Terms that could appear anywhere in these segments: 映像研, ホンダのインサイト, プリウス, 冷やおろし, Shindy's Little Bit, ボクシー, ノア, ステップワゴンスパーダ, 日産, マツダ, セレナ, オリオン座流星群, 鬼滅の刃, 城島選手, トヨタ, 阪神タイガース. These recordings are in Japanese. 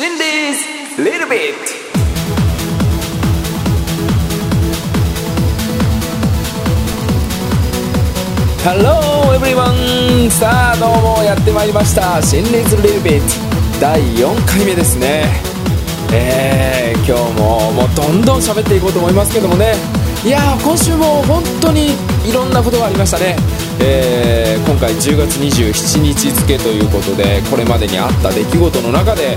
Shindy's Little Bit。 Hello everyone。 さあどうもやってまいりました Shindy's Little Bit 第4回目ですね。今日もどんどん喋っていこうと思いますけどもね。いやー、今週も本当にいろんなことがありましたね。今回10月27日付ということで、これまでにあった出来事の中で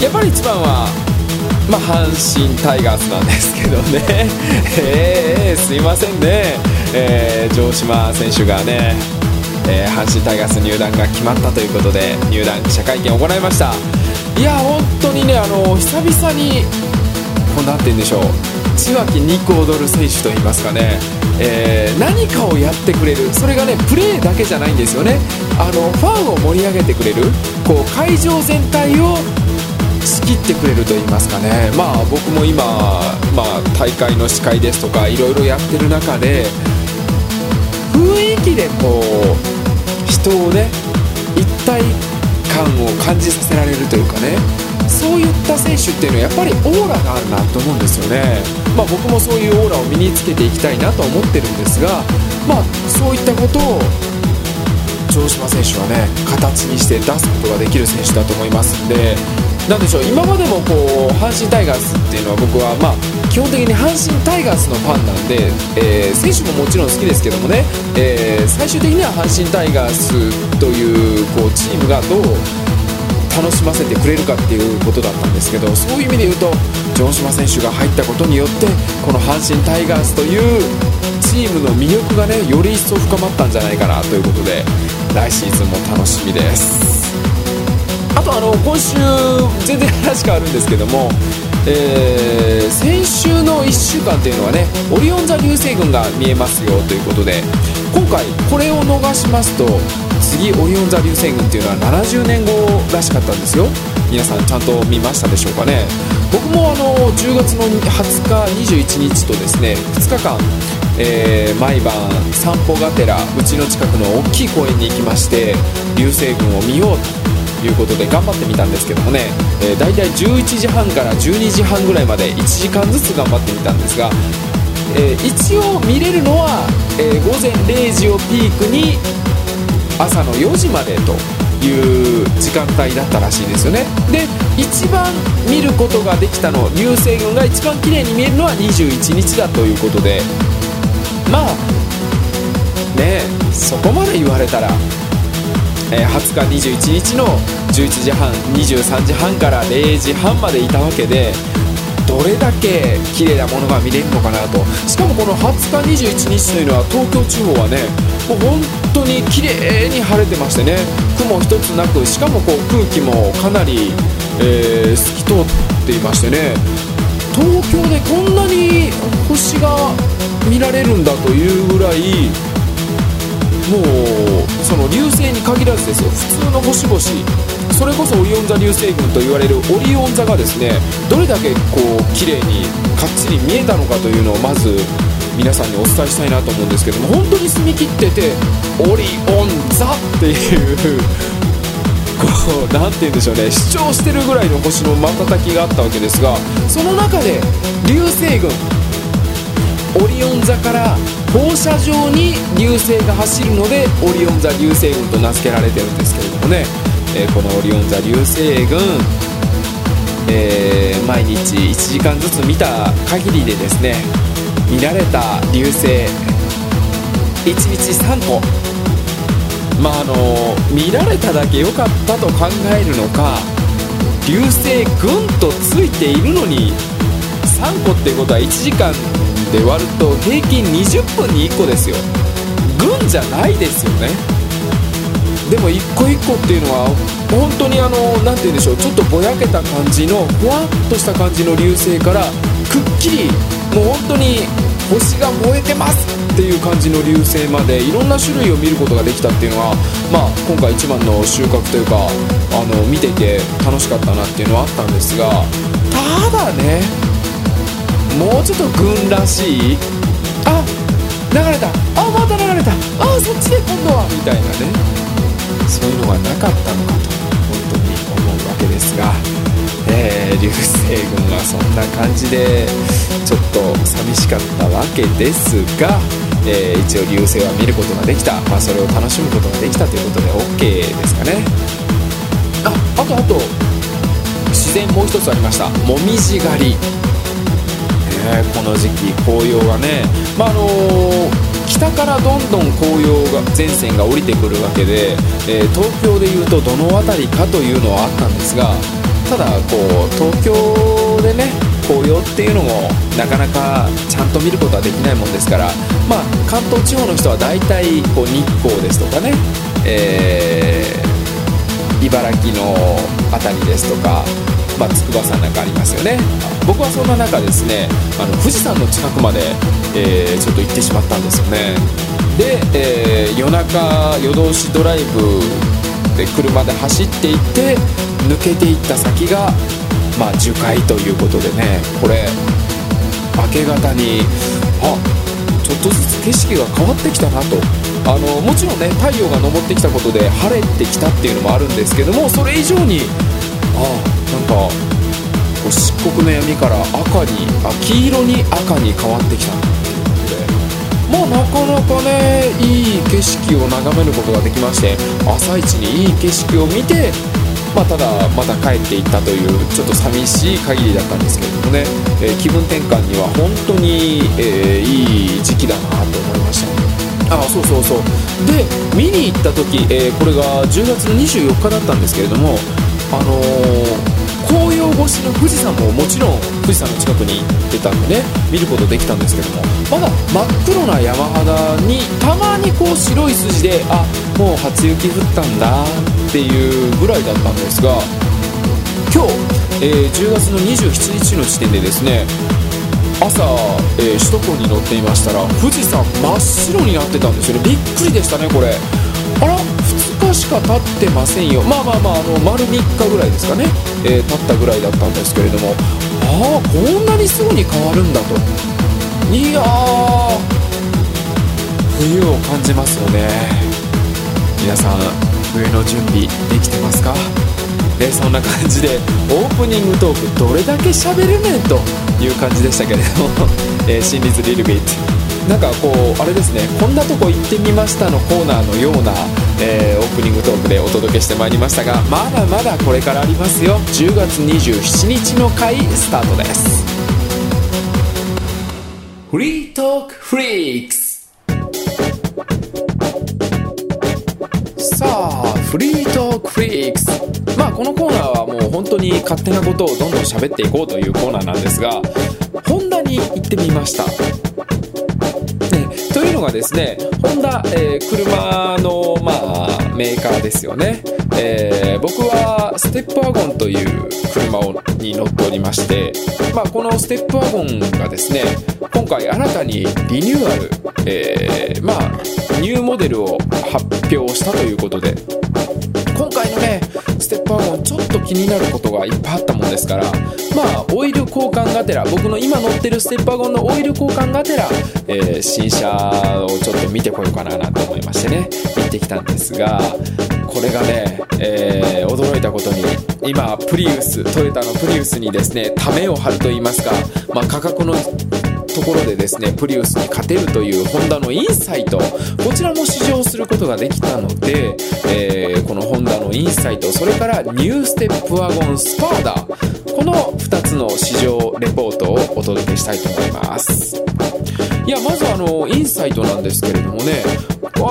やっぱり一番は、阪神タイガースなんですけどね。すいませんね、城島選手がね、阪神タイガース入団が決まったということで、入団記者会見を行いました。いや本当にね、久々になんて言うんでしょう、千秋二子踊る選手といいますかね、何かをやってくれる、それがねプレーだけじゃないんですよね。ファンを盛り上げてくれる、こう会場全体を仕切ってくれるといいますかね。僕も今、大会の司会ですとかいろいろやってる中で、雰囲気でこう人をね、一体感を感じさせられるというかね、そういった選手っていうのはやっぱりオーラがあるなと思うんですよね。僕もそういうオーラを身につけていきたいなと思ってるんですが、そういったことを城島選手はね、形にして出すことができる選手だと思いますんで、なんでしょう、今までもこう阪神タイガースっていうのは、僕は基本的に阪神タイガースのファンなんで、選手ももちろん好きですけどもね、最終的には阪神タイガースというこうチームがどう楽しませてくれるかっていうことだったんですけど、そういう意味で言うと城島選手が入ったことによって、この阪神タイガースというチームの魅力がね、より一層深まったんじゃないかなということで、来シーズンも楽しみです。あと今週全然話変わるんですけども、先週の1週間というのはね、オリオン座流星群が見えますよということで、今回これを逃しますと、次オリオン座流星群っていうのは70年後らしかったんですよ。皆さんちゃんと見ましたでしょうかね。僕も10月の20日、21日とですね、2日間、毎晩散歩がてらうちの近くの大きい公園に行きまして、流星群を見ようということで頑張ってみたんですけどもね、だいたい11時半から12時半ぐらいまで1時間ずつ頑張ってみたんですが、一応見れるのは、午前0時をピークに朝の4時までという時間帯だったらしいですよね。で、一番見ることができたの、流星群が一番綺麗に見えるのは21日だということで、そこまで言われたら、20日21日の11時半、23時半から0時半までいたわけで、どれだけ綺麗なものが見れるのかなと。しかもこの20日21日というのは、東京地方はね、もう本当に綺麗に晴れてましてね、雲一つなく、しかもこう空気もかなり、透き通っていましてね、東京でこんなに星が見られるんだというぐらい、もうその流星に限らずですよ、普通の星々、それこそオリオン座流星群と言われるオリオン座がですね、どれだけこう綺麗にかっちり見えたのかというのを、まず皆さんにお伝えしたいなと思うんですけども、本当に澄み切ってて、オリオン座っていうこう、なんて言うんでしょうね、主張してるぐらいの星の瞬きがあったわけですが、その中で流星群、オリオン座から放射状に流星が走るので、オリオン座流星群と名付けられてるんですけれどもね、このオリオン座流星群、毎日1時間ずつ見た限りでですね、見られた流星1日3個、見られただけ良かったと考えるのか、流星群とついているのに3個ってことは、1時間で割ると平均20分に1個ですよ。群じゃないですよね。でも1個1個っていうのは本当になんて言うんでしょう、ちょっとぼやけた感じのふわっとした感じの流星から、くっきりもう本当に星が燃えてますっていう感じの流星まで、いろんな種類を見ることができたっていうのは、今回一番の収穫というか、見ていて楽しかったなっていうのはあったんですが、ただね、もうちょっと群らしい、あ、流れた、あ、また流れた、あ、そっちで今度はみたいなね、そういうのがなかったのかと本当に思うわけですが、流星群はそんな感じでちょっと寂しかったわけですが、一応流星は見ることができた、それを楽しむことができたということで OK ですかね。あと自然もう一つありました、もみじ狩り、この時期紅葉がね、北からどんどん紅葉が前線が降りてくるわけで、東京でいうとどの辺りかというのはあったんですが、ただこう東京でね紅葉っていうのもなかなかちゃんと見ることはできないもんですから、関東地方の人は大体こう日光ですとかね、茨城のあたりですとか、筑波山なんかありますよね。僕はそんな中ですね、富士山の近くまで、ちょっと行ってしまったんですよね。で、夜中夜通しドライブで車で走っていって抜けていった先が、樹海ということでね、これ明け方にちょっとずつ景色が変わってきたなと、もちろんね太陽が昇ってきたことで晴れてきたっていうのもあるんですけども、それ以上になんかこう漆黒の闇から黄色に赤に変わってきたっていうので、なかなかねいい景色を眺めることができまして、朝一にいい景色を見て、ただまた帰っていったというちょっと寂しい限りだったんですけれどもね、気分転換には本当に、いい時期だなと思いました。そうで見に行った時、これが10月24日だったんですけれども、紅葉越しの富士山ももちろん富士山の近くに行ってたんでね見ることできたんですけども、まだ真っ黒な山肌にたまにこう白い筋でもう初雪降ったんだっていうぐらいだったんですが、今日、10月の27日の時点でですね、朝、首都高に乗っていましたら富士山真っ白になってたんですよね。びっくりでしたね。これ2日しか経ってませんよ。丸3日ぐらいですかね、経ったぐらいだったんですけれども、こんなにすぐに変わるんだと、いやー冬を感じますよね。皆さん冬の準備できてますか？そんな感じでオープニングトークどれだけ喋るねんという感じでしたけれども、心理ズリルビットなんかこうあれですね、こんなとこ行ってみましたのコーナーのような、オープニングトークでお届けしてまいりましたが、まだまだこれからありますよ。10月27日の回スタートです。フリートークフリークス。さあフリートークフリークス、このコーナーはもう本当に勝手なことをどんどん喋っていこうというコーナーなんですが、ホンダに行ってみましたというのがですね、ホンダ、車の、メーカーですよね、僕はステップワゴンという車に乗っておりまして、このステップワゴンがですね今回新たにリニューアル、ニューモデルを発表したということで、今回のねステップワゴンちょっと気になることがいっぱいあったもんですから、オイル交換がてら、僕の今乗ってるステップワゴンのオイル交換がてら、新車をちょっと見てこようかななんて思いましてね行ってきたんですが、これがね、驚いたことに今トヨタのプリウスにですねためを張るといいますか、価格のところでですねプリウスに勝てるというホンダのインサイト、こちらも試乗することができたので、このホンダのインサイト、それからニューステップワゴンスパーダ、この2つの試乗レポートをお届けしたいと思います。いや、まずインサイトなんですけれどもね、今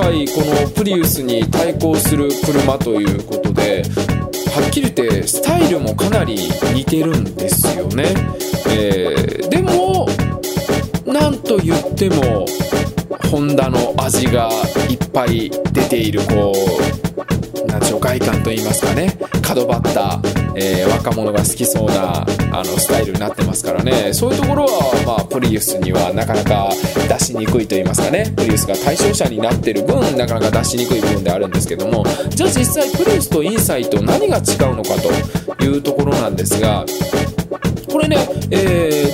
回このプリウスに対抗する車ということで、はっきり言ってスタイルもかなり似てるんですよね、でもなんと言ってもホンダの味がいっぱい出ている外観といいますかね、角張った、若者が好きそうなスタイルになってますからね、そういうところは、プリウスにはなかなか出しにくいといいますかね、プリウスが対象者になってる分なかなか出しにくい部分であるんですけども、じゃあ実際プリウスとインサイト何が違うのかというところなんですが、これね、ち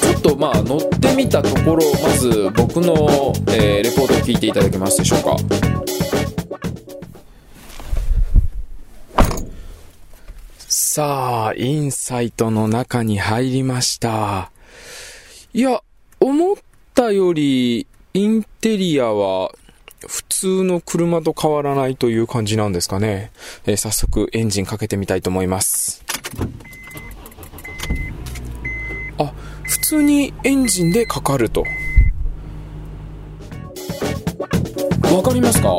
ょっと乗ってみたところ、まず僕の、レポートを聞いていただけますでしょうか。さあ、インサイトの中に入りました。いや、思ったよりインテリアは普通の車と変わらないという感じなんですかね。早速エンジンかけてみたいと思います。あ、普通にエンジンでかかると。わかりますか？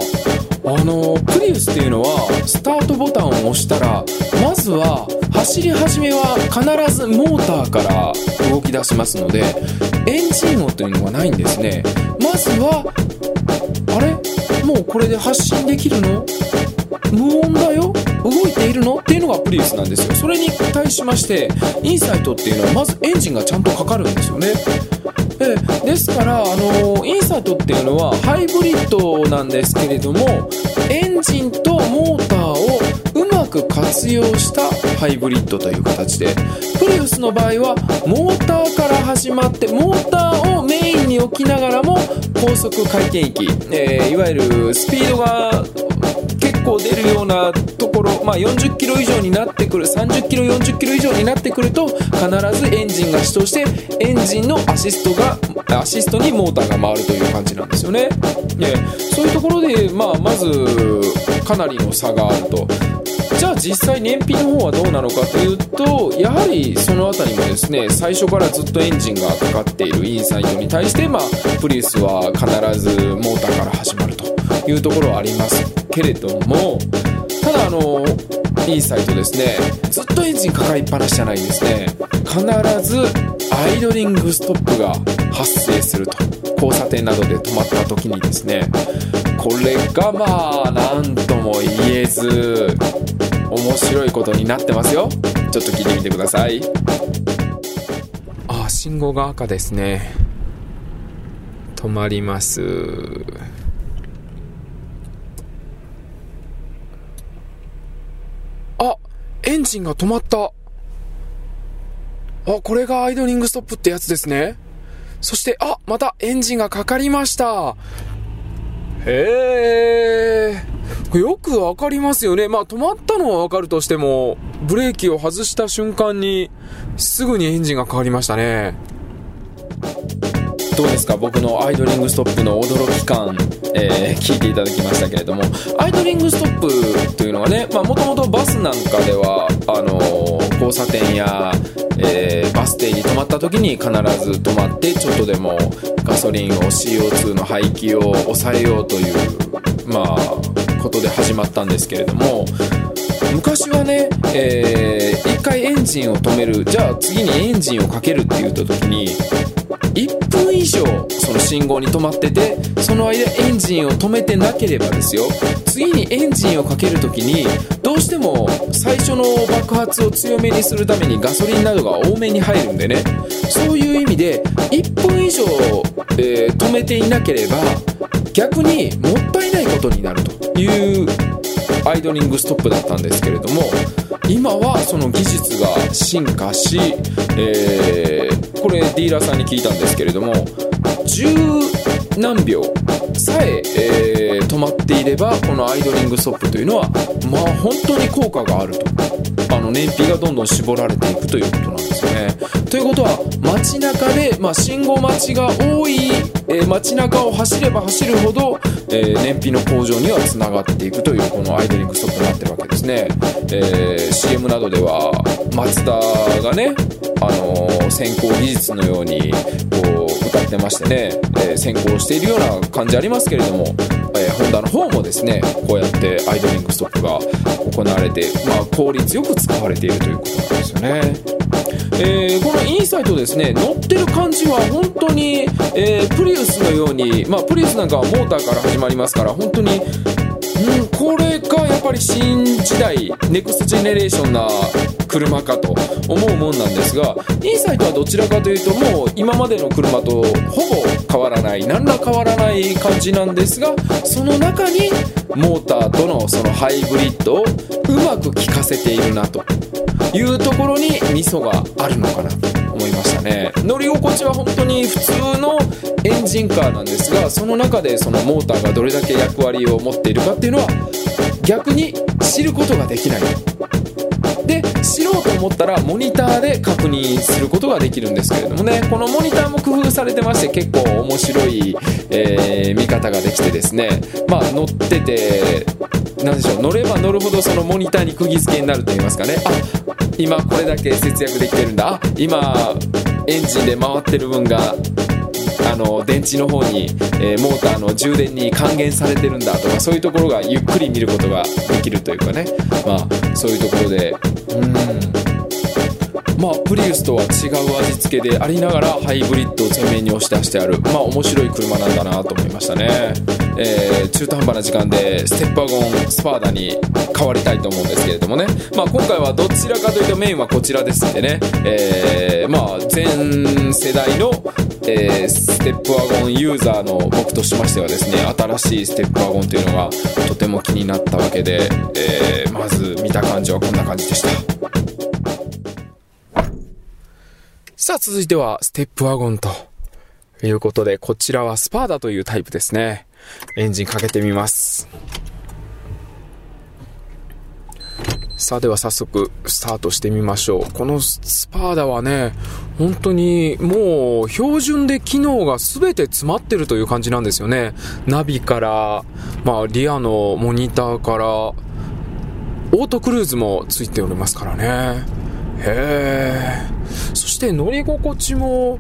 プリウスっていうのはスタートボタンを押したらまずは走り始めは必ずモーターから動き出しますのでエンジン音というのはないんですね。まずはあれもうこれで発進できるの？無音だよ？動いているの？っていうのがプリウスなんですよ。それに対しましてインサイトっていうのはまずエンジンがちゃんとかかるんですよね。ですから、インサイトっていうのはハイブリッドなんですけれどもエンジンとモーターをうまく活用したハイブリッドという形でプリウスの場合はモーターから始まってモーターをメインに置きながらも高速回転域、いわゆるスピードが結構出るようなところ、40キロ以上になってくる30キロ40キロ以上になってくると必ずエンジンが始動してエンジンのアシストにモーターが回るという感じなんですよね。そういうところで、まずかなりの差があると。じゃあ実際燃費の方はどうなのかというとやはりそのあたりもですね最初からずっとエンジンがかかっているインサイトに対して、プリウスは必ずモーターから始まるというところはありますけれどもただインサイトですねずっとエンジンかかりっぱなしじゃないんですね。必ずアイドリングストップが発生すると交差点などで止まった時にですねこれがなんとも言えず面白いことになってますよ。ちょっと聞いてみてください。信号が赤ですね。止まります。エンジンが止まった。これがアイドリングストップってやつですね。そしてまたエンジンがかかりました。へえ、よくわかりますよね。止まったのはわかるとしてもブレーキを外した瞬間にすぐにエンジンがかかりましたね。どうですか、僕のアイドリングストップの驚き感、聞いていただきましたけれどもアイドリングストップというのはね、もともとバスなんかでは交差点や、バス停に止まった時に必ず止まってちょっとでもガソリンを CO2 の排気を抑えようという、ことで始まったんですけれども昔はね、一回エンジンを止める、じゃあ次にエンジンをかけるって言った時に1分以上その信号に止まっててその間エンジンを止めてなければですよ次にエンジンをかけるときにどうしても最初の爆発を強めにするためにガソリンなどが多めに入るんでねそういう意味で1分以上、止めていなければ逆にもったいないことになるというアイドリングストップだったんですけれども今はその技術が進化し、これディーラーさんに聞いたんですけれども10何秒さえ止まっていればこのアイドリングストップというのは本当に効果があると燃費がどんどん絞られていくということなんですよね。ということは街中で、信号待ちが多い、街中を走れば走るほど、燃費の向上にはつながっていくというこのアイドリングストップになってるわけですね。CM などではマツダがね先行技術のようにこう歌ってましてね、先行しているような感じありますけれども、ホンダの方もですねこうやってアイドリングストップが行われて、効率よく使われているということなんですよね。このインサイトですね乗ってる感じは本当に、プリウスのように、プリウスなんかはモーターから始まりますから本当にこれがやっぱり新時代ネクストジェネレーションな車かと思うもんなんですがインサイトはどちらかというともう今までの車とほぼ変わらない何ら変わらない感じなんですがその中にモーターとのそのハイブリッドをうまく効かせているなというところに味噌があるのかなと思いましたね。乗り心地は本当に普通のエンジンカーなんですがその中でそのモーターがどれだけ役割を持っているかっていうのは逆に知ることができないでしようと思ったらモニターで確認することができるんですけれどもね、このモニターも工夫されてまして、結構面白い、見方ができてですね、まあ乗っててなんでしょう、乗れば乗るほどそのモニターに釘付けになると言いますかね、あ今これだけ節約できてるんだ、あ今エンジンで回ってる分が電池の方に、モーターの充電に還元されてるんだとか、そういうところがゆっくり見ることができるというかね、まあそういうところでまあプリウスとは違う味付けでありながらハイブリッドを前面に押し出してある、まあ面白い車なんだなと思いましたね。中途半端な時間でステップワゴンスパーダに変わりたいと思うんですけれどもね、まあ今回はどちらかというとメインはこちらですんでね、まあ全世代のステップワゴンユーザーの僕としましてはですね、新しいステップワゴンというのがとても気になったわけで、まず見た感じはこんな感じでした。さあ続いてはステップワゴンということで、こちらはスパーダというタイプですね。エンジンかけてみます。さあでは早速スタートしてみましょう。このスパーダはね、本当にもう標準で機能が全て詰まってるという感じなんですよね。ナビから、まあ、リアのモニターから、オートクルーズもついておりますからね。へー、そして乗り心地も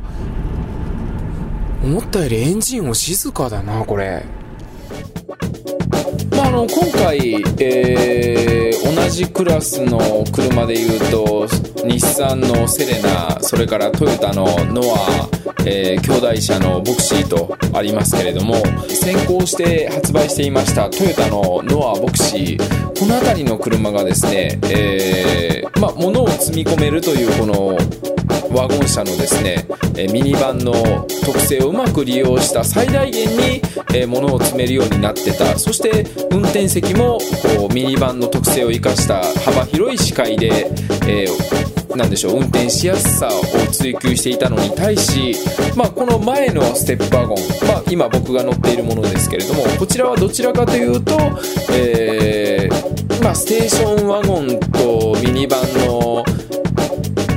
思ったよりエンジンも静かだなこれ。まあ、今回、同じクラスの車でいうと日産のセレナ、それからトヨタのノア、兄弟車のボクシーとありますけれども、先行して発売していましたトヨタのノア、ボクシー、この辺りの車がですね、まあ、物を積み込めるというこのワゴン車のですね、ミニバンの特性をうまく利用した、最大限に物を積めるようになってた、そして運転席もこうミニバンの特性を生かした幅広い視界で、なんでしょう、運転しやすさを追求していたのに対し、まあ、この前のステップワゴン、まあ、今僕が乗っているものですけれども、こちらはどちらかというと、まあ、ステーションワゴンとミニバンの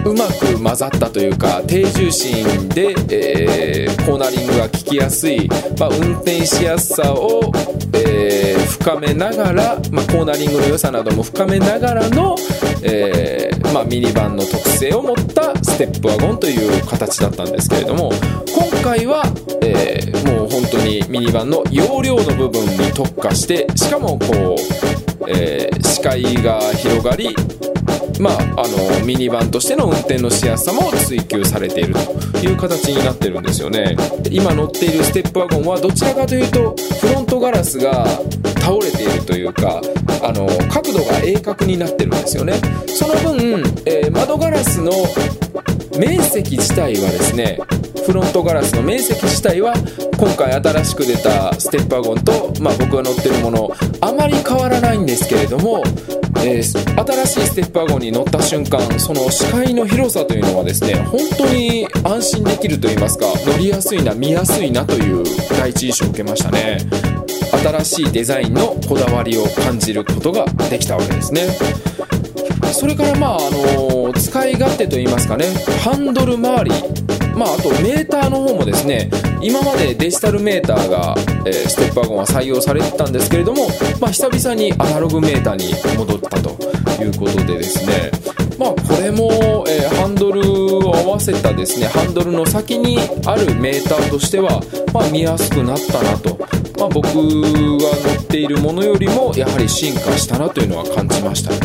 うまく混ざったというか、低重心で、コーナリングが効きやすい、まあ、運転しやすさを、深めながら、まあ、コーナリングの良さなども深めながらの、まあ、ミニバンの特性を持ったステップワゴンという形だったんですけれども、今回は、もう本当にミニバンの容量の部分に特化して、しかもこう、視界が広がり、まあ、ミニバンとしての運転のしやすさも追求されているという形になってるんですよね。今乗っているステップワゴンはどちらかというとフロントガラスが倒れているというか、角度が鋭角になってるんですよね。その分、窓ガラスの面積自体はですね、フロントガラスの面積自体は今回新しく出たステップワゴンと、まあ、僕が乗ってるものあまり変わらないんですけれども、新しいステップワゴンに乗った瞬間、その視界の広さというのはですね、本当に安心できるといいますか、乗りやすいな、見やすいなという第一印象を受けましたね。新しいデザインのこだわりを感じることができたわけですね。それから、まあ使い勝手といいますかね、ハンドル周り、まあ、あとメーターの方もですね、今までデジタルメーターが、ステップワゴンは採用されてたんですけれども、まあ、久々にアナログメーターに戻ったということでですね、まあ、これも、ハンドルを合わせたですね、ハンドルの先にあるメーターとしては、まあ、見やすくなったなと、まあ、僕が乗っているものよりもやはり進化したなというのは感じましたね。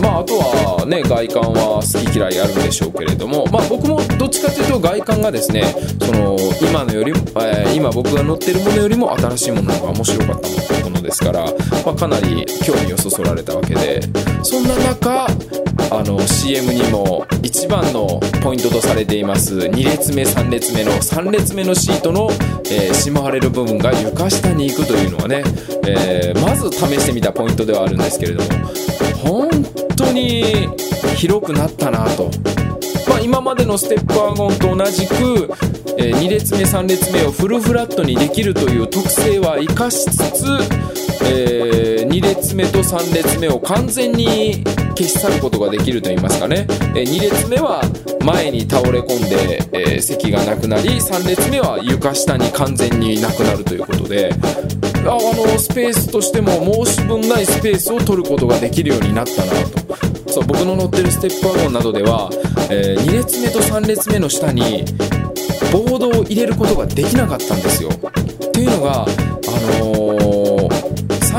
まあ、あとはね、外観は好き嫌いあるんでしょうけれども、まあ、僕もどっちかというと外観がですね、その今僕が乗ってるものよりも新しいものが面白かったものですから、まあ、かなり興味をそそられたわけで、そんな中CM にも一番のポイントとされています2列目3列目の3列目のシートの、しまわれる部分が床下に行くというのはね、まず試してみたポイントではあるんですけれども、本当に広くなったなと、まあ、今までのステップワゴンと同じく、2列目3列目をフルフラットにできるという特性は生かしつつ、2列目と3列目を完全に消し去ることができるといいますかね、2列目は前に倒れ込んで、席がなくなり、3列目は床下に完全になくなるということで、スペースとしても申し分ないスペースを取ることができるようになったなと。そう、僕の乗ってるステップワゴンなどでは、2列目と3列目の下にボードを入れることができなかったんですよ。っていうのが、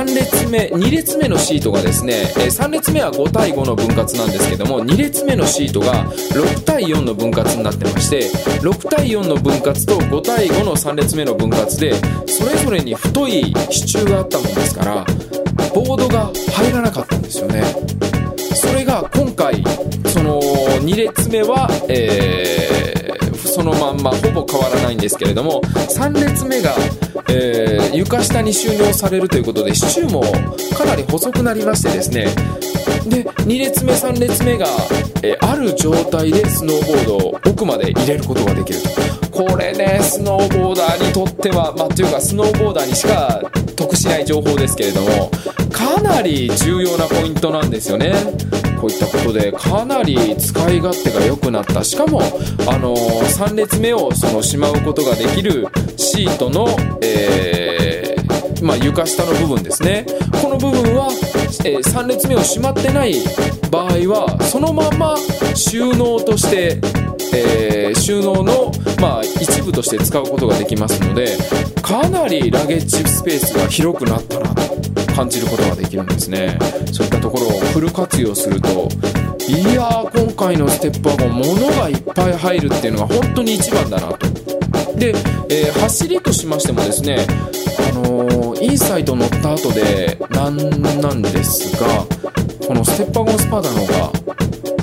2列目のシートがですね、3列目は5対5の分割なんですけども、2列目のシートが6対4の分割になってまして、6対4の分割と5対5の3列目の分割で、それぞれに太い支柱があったもんですから、ボードが入らなかったんですよね。それが今回、その2列目は、そのまんまほぼ変わらないんですけれども、3列目が、床下に収納されるということで、支柱もかなり細くなりましてですね、で2列目3列目が、ある状態でスノーボードを奥まで入れることができると。これね、スノーボーダーにとっては、というかスノーボーダーにしか得しない情報ですけれども、かなり重要なポイントなんですよね。こういったことでかなり使い勝手が良くなった。しかも、3列目をそのしまうことができるシートの、床下の部分ですね。この部分は、3列目をしまってない場合はそのまま収納として、収納の、一部として使うことができますので、かなりラゲッジスペースが広くなったなと感じることができるんですね。そういったところをフル活用すると、いやー、今回のステップワゴン、物がいっぱい入るっていうのが本当に一番だなと。で、走りとしましてもですね、インサイト乗った後でなんですが、このステップワゴンスパダの方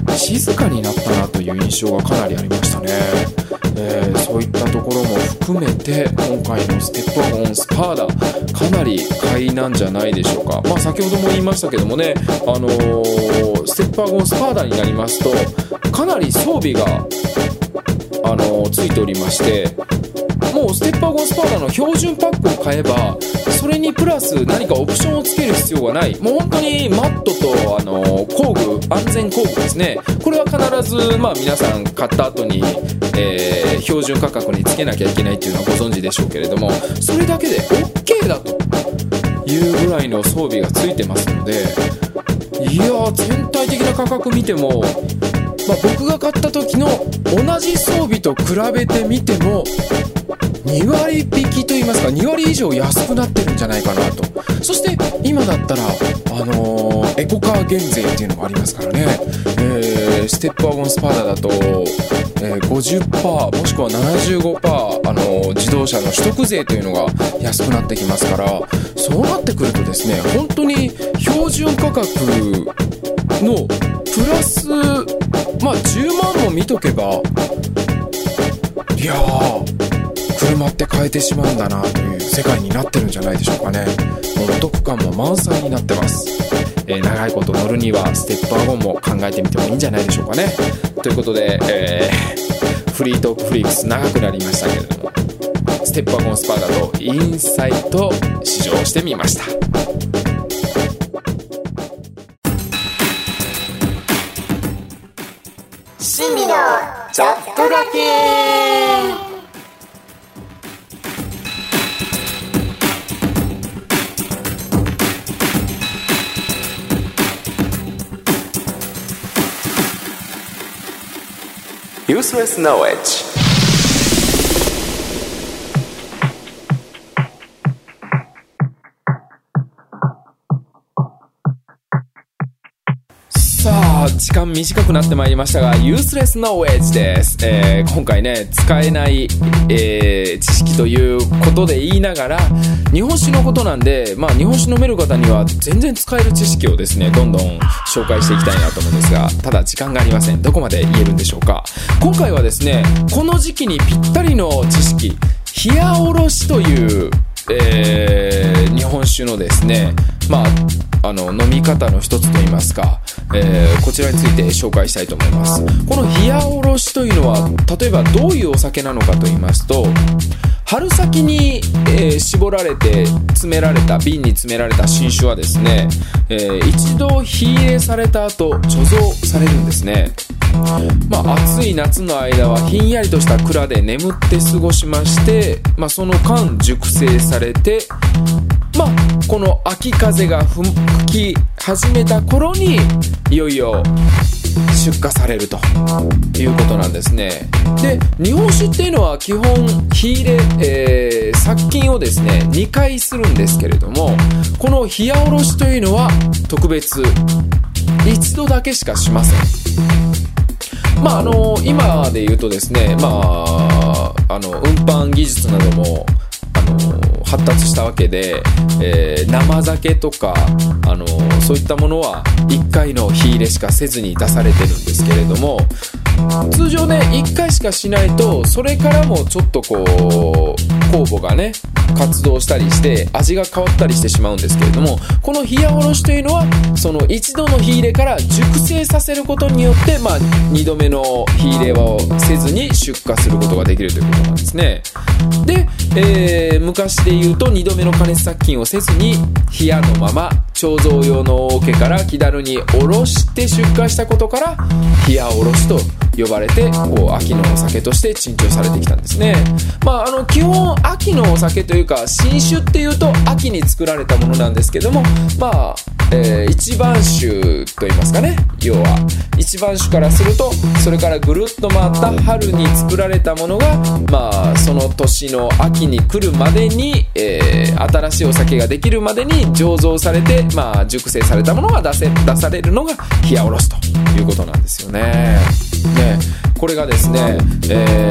が静かになったなという印象がかなりありましたね。そういったところも含めて、今回のステップワゴンスパーダ、かなり買いなんじゃないでしょうか。先ほども言いましたけどもね、ステップワゴンスパーダになりますと、かなり装備が、ついておりまして、もうステップワゴンスパーダの標準パックを買えば、それにプラス何かオプションをつける必要がない。もう本当にマットと、工具、安全工具ですね、これは必ず、皆さん買った後に、標準価格につけなきゃいけないっていうのはご存知でしょうけれども、それだけで OK だというぐらいの装備がついてますので、いやー、全体的な価格見ても、僕が買った時の同じ装備と比べてみても、2割引きといいますか、2割以上安くなってるんじゃないかなと。そして今だったら、エコカー減税っていうのもありますからね、ステップワゴンスパーダだと、50% もしくは 75% 自動車の取得税というのが安くなってきますから、そうなってくるとですね、本当に標準価格のプラス、10万も見とけば、いやー、車って変えてしまうんだなという世界になってるんじゃないでしょうかね。お得感も満載になってます。長いこと乗るにはステップワゴンも考えてみてもいいんじゃないでしょうかね。ということで、フリートークフリークス、長くなりましたけれども、ステップワゴンスパーダとインサイト試乗してみました。趣味のちょっとだけ。Useless Knowledge。さあ、時間短くなってまいりましたが、Useless Knowledge です。今回ね、使えない、知識ということで言いながら、日本酒のことなんで、日本酒飲める方には全然使える知識をですね、どんどん紹介していきたいなと思うんですが、ただ時間がありません。どこまで言えるんでしょうか。今回はですね、この時期にぴったりの知識、冷やおろしという、日本酒のですね、飲み方の一つといいますか、こちらについて紹介したいと思います。この冷やおろしというのは、例えばどういうお酒なのかといいますと、春先に、絞られて詰められた瓶に詰められた新酒はですね、一度火入れされた後貯蔵されるんですね。暑い夏の間はひんやりとした蔵で眠って過ごしまして、その間熟成されて、この秋風が吹き始めた頃にいよいよ出荷されるということなんですね。で、日本酒っていうのは基本火入れ、殺菌をですね2回するんですけれども、この冷やおろしというのは特別一度だけしかしません。今で言うとですね、運搬技術なども発達したわけで、生酒とか、そういったものは1回の火入れしかせずに出されてるんですけれども、通常ね1回しかしないとそれからもちょっと酵母がね活動したりして味が変わったりしてしまうんですけれども、この冷やおろしというのはその一度の火入れから熟成させることによって、2度目の火入れをせずに出荷することができるということなんですね。で、昔で言うと2度目の加熱殺菌をせずに冷やのまま貯蔵用の桶から気だるにおろして出荷したことから冷やおろしと呼ばれて、秋のお酒として珍重されてきたんですね。基本秋のお酒というか新酒っていうと秋に作られたものなんですけども、一番酒と言いますかね、要は一番酒からするとそれからぐるっと回った春に作られたものが、その年の秋に来るまでに、新しいお酒ができるまでに醸造されて、熟成されたものが出されるのが冷やおろしということなんですよね。これがですね、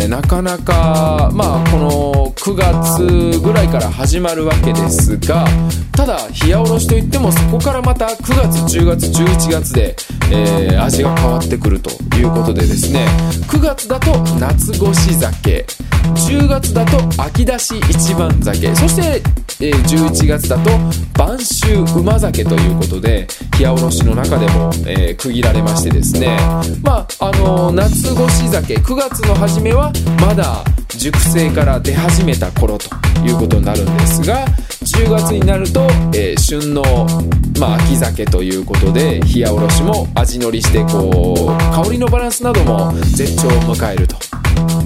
なかなか、この9月ぐらいから始まるわけですが、ただ冷やおろしといってもそこからまた9月10月11月で、味が変わってくるということでですね、9月だと夏越し酒、10月だと秋出し一番酒、そして11月だと晩秋馬酒ということで冷やおろしの中でも区切られましてですね、夏越し酒9月の初めはまだ熟成から出始めた頃ということになるんですが、10月になると、旬の、秋酒ということで冷やおろしも味のりして香りのバランスなども絶頂を迎えると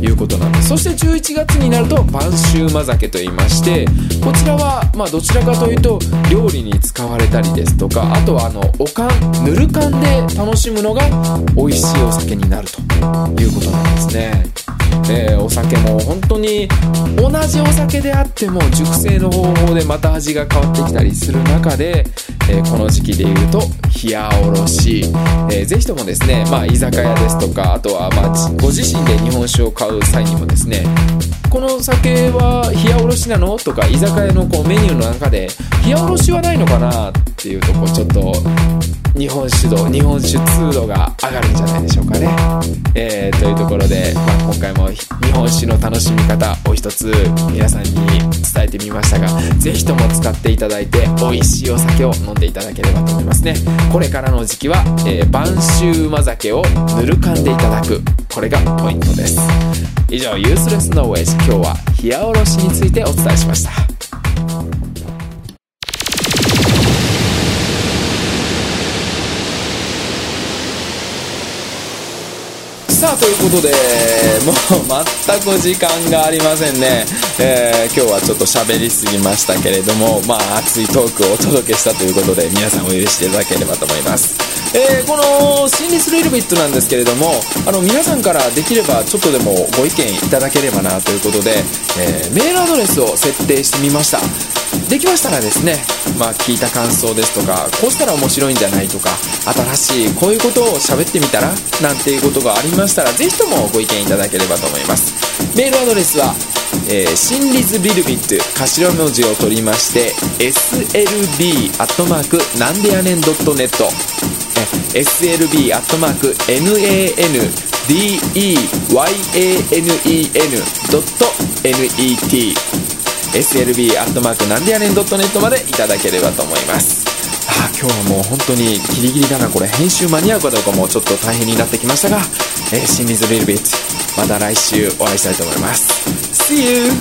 いうことなんです。そして11月になると晩秋馬酒といいまして、こちらはどちらかというと料理に使われたりですとか、あとはおかんぬる燗で楽しむのが美味しいお酒になるということなんですね。お酒も本当に同じお酒であっても熟成の方法でまた味が変わってきたりする中で、この時期でいうと冷やおろし、ぜひともですね、居酒屋ですとか、あとはご自身で日本酒を買う際にもですね、この酒は冷やおろしなのとか、居酒屋のメニューの中で冷やおろしはないのかなっていうと、ちょっと日本酒通度が上がるんじゃないでしょうかね。というところで、今回も日本酒の楽しみ方を一つ皆さんに伝えてみましたが、ぜひとも使っていただいて美味しいお酒を飲んでいただければと思いますね。これからの時期は、晩秋馬酒をぬる燗でいただく、これがポイントです。以上、ユースレスノーウェイズ、今日は冷やおろしについてお伝えしました。さあ、ということで、もう全く時間がありませんね。今日はちょっと喋りすぎましたけれども、熱いトークをお届けしたということで、皆さんお許しいただければと思います。この心理スリルビットなんですけれども、皆さんからできればちょっとでもご意見いただければなということで、メールアドレスを設定してみました。できましたらですね、聞いた感想ですとか、こうしたら面白いんじゃないとか、新しいこういうことを喋ってみたらなんていうことがありましたら、ぜひともご意見いただければと思います。メールアドレスは、心理ズビルビット、頭文字を取りまして slb@nandeyanen.net、slb@nandeyanen.net、slb@nandeyanen.net までいただければと思います。今日はもう本当にギリギリだな、これ編集間に合うかどうかもちょっと大変になってきましたが、心理ズビルビット、また来週お会いしたいと思います。 See you!